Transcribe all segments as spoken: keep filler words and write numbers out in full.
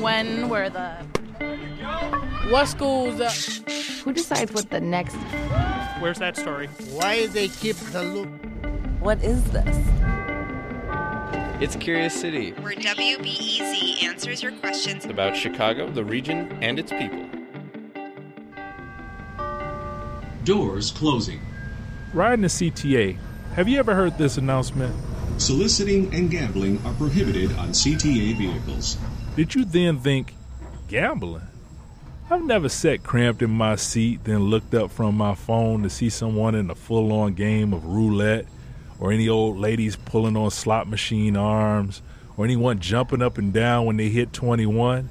When were the... What school's up? Who decides what the next... Where's that story? Why they keep the loop? What is this? It's Curious City, where W B E Z answers your questions about Chicago, the region, and its people. Doors closing. Riding a C T A. Have you ever heard this announcement? Soliciting and gambling are prohibited on C T A vehicles. Did you then think, gambling? I've never sat cramped in my seat, then looked up from my phone to see someone in a full-on game of roulette, or any old ladies pulling on slot machine arms, or anyone jumping up and down when they hit twenty-one.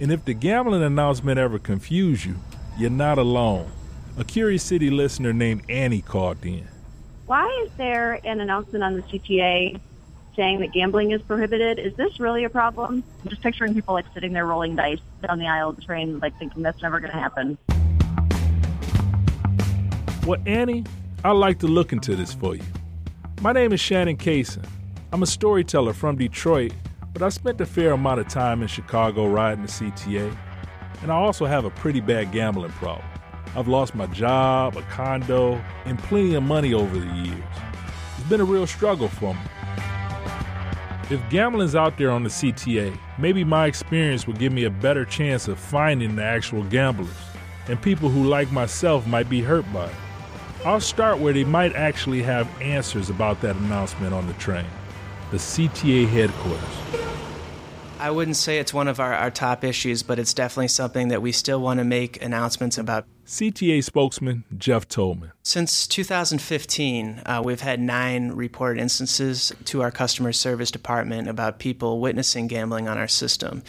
And if the gambling announcement ever confused you, you're not alone. A Curious City listener named Annie called in. Why is there an announcement on the C T A saying that gambling is prohibited? Is this really a problem? I'm just picturing people like sitting there rolling dice down the aisle of the train, like thinking that's never going to happen. Well, Annie, I'd like to look into this for you. My name is Shannon Cason. I'm a storyteller from Detroit, but I spent a fair amount of time in Chicago riding the C T A. And I also have a pretty bad gambling problem. I've lost my job, a condo, and plenty of money over the years. It's been a real struggle for me. If gambling's out there on the C T A, maybe my experience will give me a better chance of finding the actual gamblers, and people who, like myself, might be hurt by it. I'll start where they might actually have answers about that announcement on the train, the C T A headquarters. I wouldn't say it's one of our, our top issues, but it's definitely something that we still want to make announcements about. C T A spokesman Jeff Tolman. Since two thousand fifteen, uh, we've had nine reported instances to our customer service department about people witnessing gambling on our system.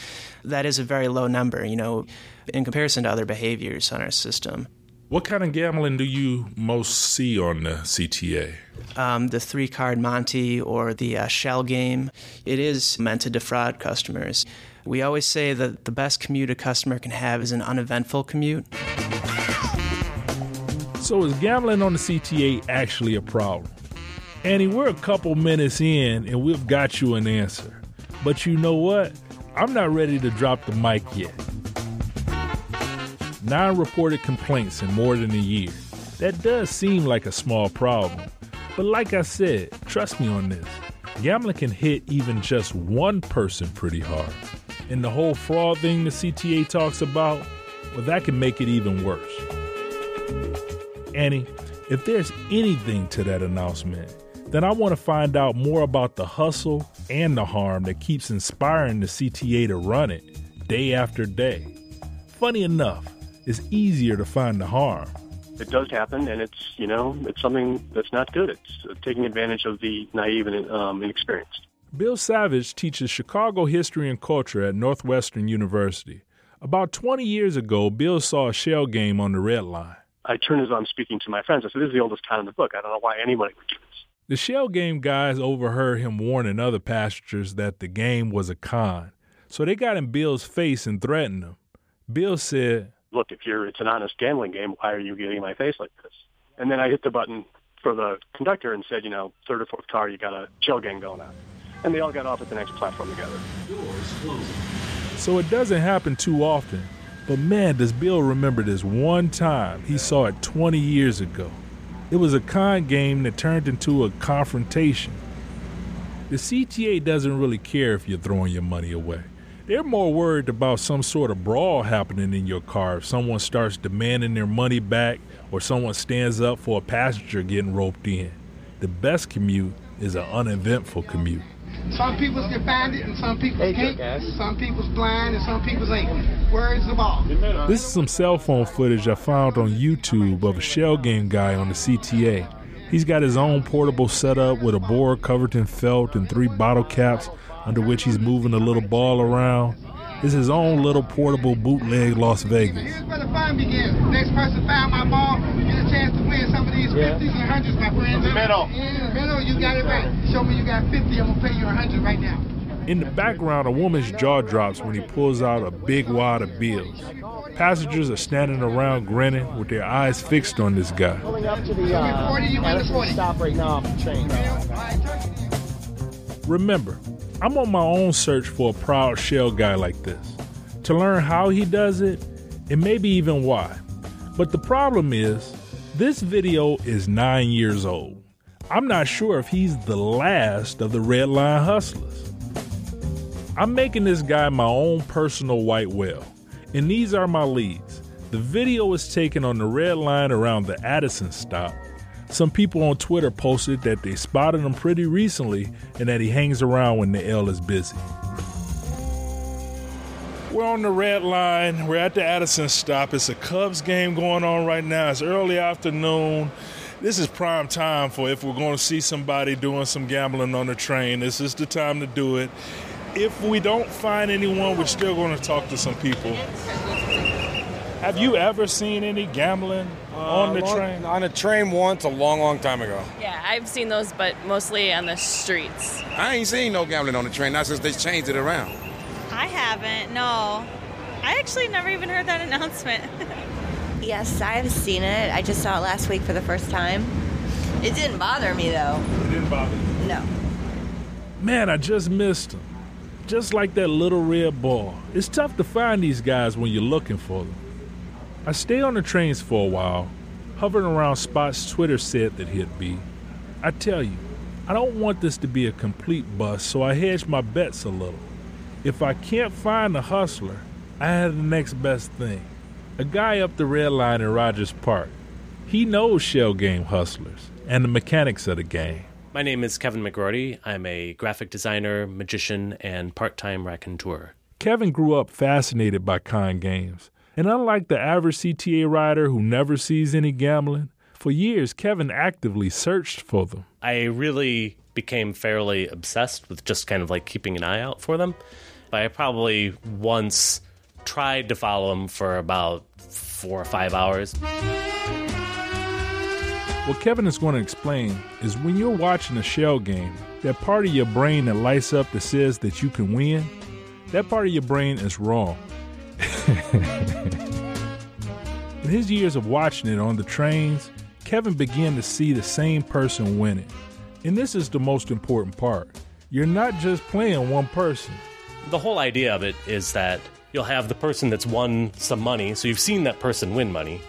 That is a very low number, you know, in comparison to other behaviors on our system. What kind of gambling do you most see on the C T A? Um, the three-card Monte or the uh, shell game. It is meant to defraud customers. We always say that the best commute a customer can have is an uneventful commute. So is gambling on the C T A actually a problem? Annie, we're a couple minutes in and we've got you an answer. But you know what? I'm not ready to drop the mic yet. Nine reported complaints in more than a year. That does seem like a small problem. But like I said, trust me on this. Gambling can hit even just one person pretty hard. And the whole fraud thing the C T A talks about, well, that can make it even worse. Annie, if there's anything to that announcement, then I want to find out more about the hustle and the harm that keeps inspiring the C T A to run it day after day. Funny enough, it's easier to find the harm. It does happen, and it's, you know, it's something that's not good. It's taking advantage of the naive and um, inexperienced. Bill Savage teaches Chicago history and culture at Northwestern University. About twenty years ago, Bill saw a shell game on the Red Line. I turned as I'm speaking to my friends. I said, this is the oldest con in the book. I don't know why anybody would do this. The shell game guys overheard him warning other passengers that the game was a con. So they got in Bill's face and threatened him. Bill said, look, if you're it's an honest gambling game, why are you getting in my face like this? And then I hit the button for the conductor and said, you know, third or fourth car, you got a shell game going on. And they all got off at the next platform together. Doors closing. So it doesn't happen too often. But man, does Bill remember this one time he saw it twenty years ago. It was a con game that turned into a confrontation. The C T A doesn't really care if you're throwing your money away. They're more worried about some sort of brawl happening in your car if someone starts demanding their money back or someone stands up for a passenger getting roped in. The best commute is an uneventful commute. Some people's can find it and some people can't. Some people's blind and some people's ain't. Words of all. This is some cell phone footage I found on YouTube of a shell game guy on the C T A. He's got his own portable setup with a board covered in felt and three bottle caps under which he's moving a little ball around. It's his own little portable bootleg Las Vegas. Here's where the fun begins. Next person find my ball, get a chance to win some of these yeah. fifties and hundreds, my friend. In the middle. In the middle, you got it right. Show me you got fifty, I'm going to pay you a hundred right now. In the background, a woman's jaw drops when he pulls out a big wad of bills. Passengers are standing around grinning with their eyes fixed on this guy. Pulling up to the, uh, forty, you win the forty. Stop right now off the train. Remember, I'm on my own search for a proud shell guy like this, to learn how he does it, and maybe even why. But the problem is, this video is nine years old. I'm not sure if he's the last of the Red Line Hustlers. I'm making this guy my own personal white whale, and these are my leads. The video was taken on the Red Line around the Addison stop. Some people on Twitter posted that they spotted him pretty recently and that he hangs around when the L is busy. We're on the Red Line. We're at the Addison stop. It's a Cubs game going on right now. It's early afternoon. This is prime time for if we're going to see somebody doing some gambling on the train. This is the time to do it. If we don't find anyone, we're still going to talk to some people. Have you ever seen any gambling uh, on the long, train? On a train once, a long, long time ago. Yeah, I've seen those, but mostly on the streets. I ain't seen no gambling on the train, not since they changed it around. I haven't, no. I actually never even heard that announcement. Yes, I've seen it. I just saw it last week for the first time. It didn't bother me, though. It didn't bother you? No. Man, I just missed them. Just like that little red ball. It's tough to find these guys when you're looking for them. I stay on the trains for a while, hovering around spots Twitter said that he'd be. I tell you, I don't want this to be a complete bust, so I hedge my bets a little. If I can't find the hustler, I have the next best thing. A guy up the Red Line in Rogers Park. He knows shell game hustlers and the mechanics of the game. My name is Kevin McGrady. I'm a graphic designer, magician, and part-time raconteur. Kevin grew up fascinated by con games. And unlike the average C T A rider who never sees any gambling, for years Kevin actively searched for them. I really became fairly obsessed with just kind of like keeping an eye out for them. I probably once tried to follow them for about four or five hours. What Kevin is going to explain is when you're watching a shell game, that part of your brain that lights up that says that you can win, that part of your brain is wrong. In his years of watching it on the trains, Kevin began to see the same person winning. And this is the most important part. You're not just playing one person. The whole idea of it is that you'll have the person that's won some money, so you've seen that person win money.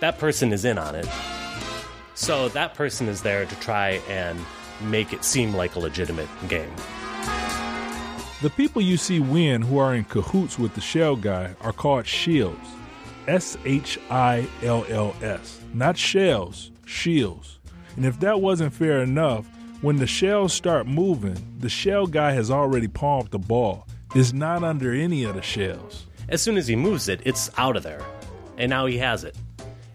That person is in on it. So that person is there to try and make it seem like a legitimate game. The people you see win who are in cahoots with the shell guy are called shills. S H I L L S. Not shells, shills. And if that wasn't fair enough, when the shells start moving, the shell guy has already palmed the ball. It's not under any of the shells. As soon as he moves it, it's out of there. And now he has it.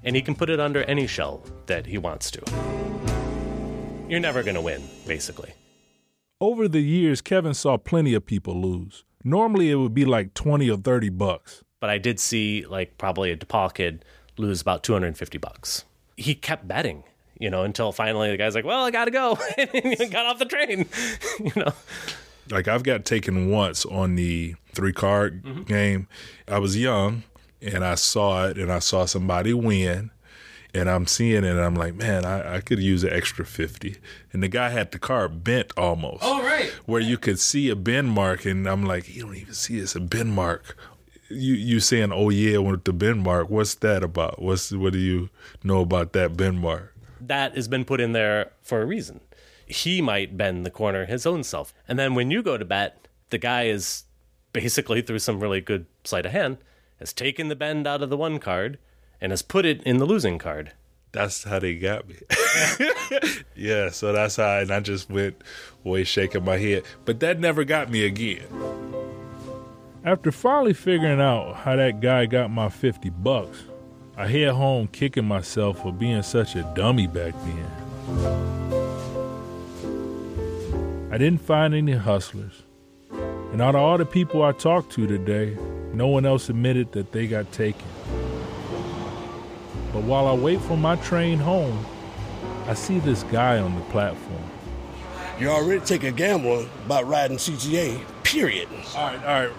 And he can put it under any shell that he wants to. You're never going to win, basically. Over the years, Kevin saw plenty of people lose. Normally, it would be like twenty or thirty bucks. But I did see, like, probably a DePaul kid lose about two hundred fifty bucks. He kept betting, you know, until finally the guy's like, well, I got to go. And he got off the train, you know. Like, I've got taken once on the three-card mm-hmm. game. I was young, and I saw it, and I saw somebody win. And I'm seeing it, and I'm like, man, I, I could use an extra fifty. And the guy had the card bent almost. Oh, right. Where you could see a bend mark, and I'm like, you don't even see it. It's a bend mark. You you saying, oh, yeah, with the bend mark. What's that about? What's What do you know about that bend mark? That has been put in there for a reason. He might bend the corner his own self. And then when you go to bet, the guy is basically through some really good sleight of hand, has taken the bend out of the one card and has put it in the losing card. That's how they got me. Yeah, so that's how, and I just went away shaking my head. But that never got me again. After finally figuring out how that guy got my fifty bucks, I head home kicking myself for being such a dummy back then. I didn't find any hustlers. And out of all the people I talked to today, no one else admitted that they got taken. But while I wait for my train home, I see this guy on the platform. You already take a gamble about riding C T A, period. All right, all right.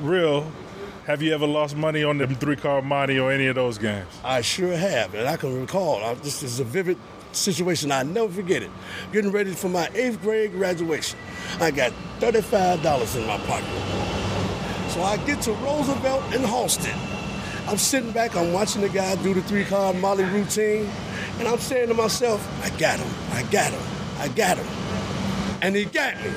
Real, have you ever lost money on them three-car Monte or any of those games? I sure have, and I can recall. I, this is a vivid situation. I'll never forget it. Getting ready for my eighth grade graduation. I got thirty-five dollars in my pocket. So I get to Roosevelt and Halsted. I'm sitting back, I'm watching the guy do the three-card Molly routine, and I'm saying to myself, I got him, I got him, I got him. And he got me.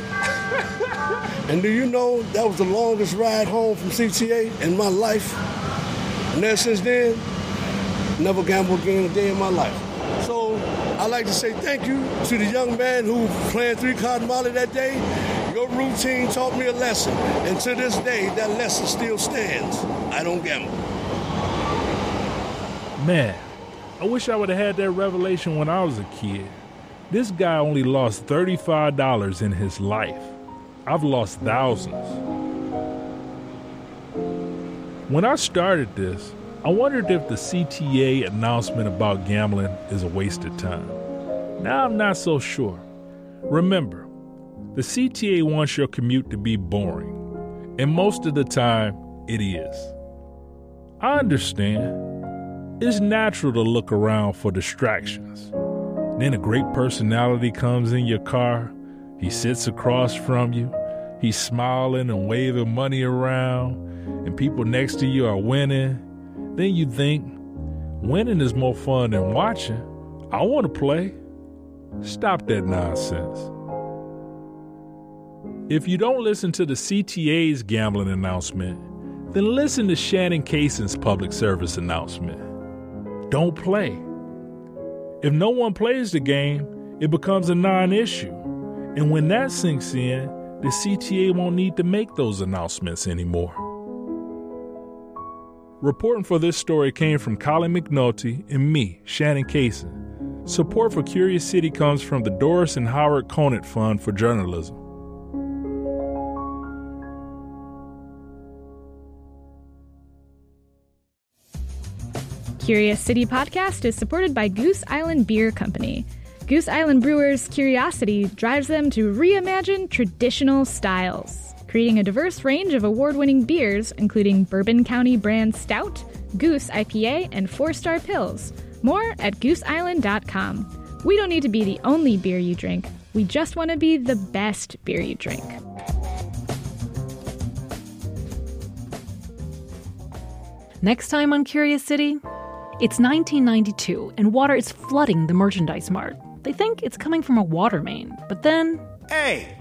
And do you know, that was the longest ride home from C T A in my life. And ever since then, never gambled again a day in my life. So I'd like to say thank you to the young man who played three-card Molly that day. Your routine taught me a lesson, and to this day, that lesson still stands. I don't gamble. Man, I wish I would have had that revelation when I was a kid. This guy only lost thirty-five dollars in his life. I've lost thousands. When I started this, I wondered if the C T A announcement about gambling is a waste of time. Now I'm not so sure. Remember, the C T A wants your commute to be boring, and most of the time, it is. I understand. It's natural to look around for distractions. Then a great personality comes in your car. He sits across from you. He's smiling and waving money around, and people next to you are winning. Then you think, winning is more fun than watching. I want to play. Stop that nonsense. If you don't listen to the C T A's gambling announcement, then listen to Shannon Cason's public service announcement. Don't play. If no one plays the game, it becomes a non-issue. And when that sinks in, the C T A won't need to make those announcements anymore. Reporting for this story came from Colin McNulty and me, Shannon Cason. Support for Curious City comes from the Doris and Howard Conant Fund for Journalism. Curious City podcast is supported by Goose Island Beer Company. Goose Island brewers' curiosity drives them to reimagine traditional styles, creating a diverse range of award-winning beers, including Bourbon County brand Stout, Goose I P A, and Four Star Pils. More at goose island dot com. We don't need to be the only beer you drink. We just want to be the best beer you drink. Next time on Curious City... It's nineteen ninety-two, and water is flooding the Merchandise Mart. They think it's coming from a water main, but then... Hey,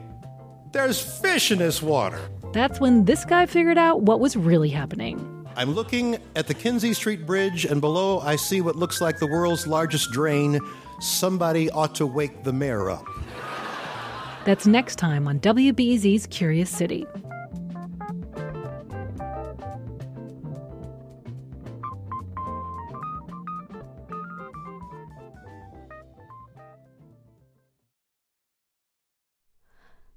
there's fish in this water. That's when this guy figured out what was really happening. I'm looking at the Kinzie Street Bridge, and below I see what looks like the world's largest drain. Somebody ought to wake the mayor up. That's next time on W B E Z's Curious City.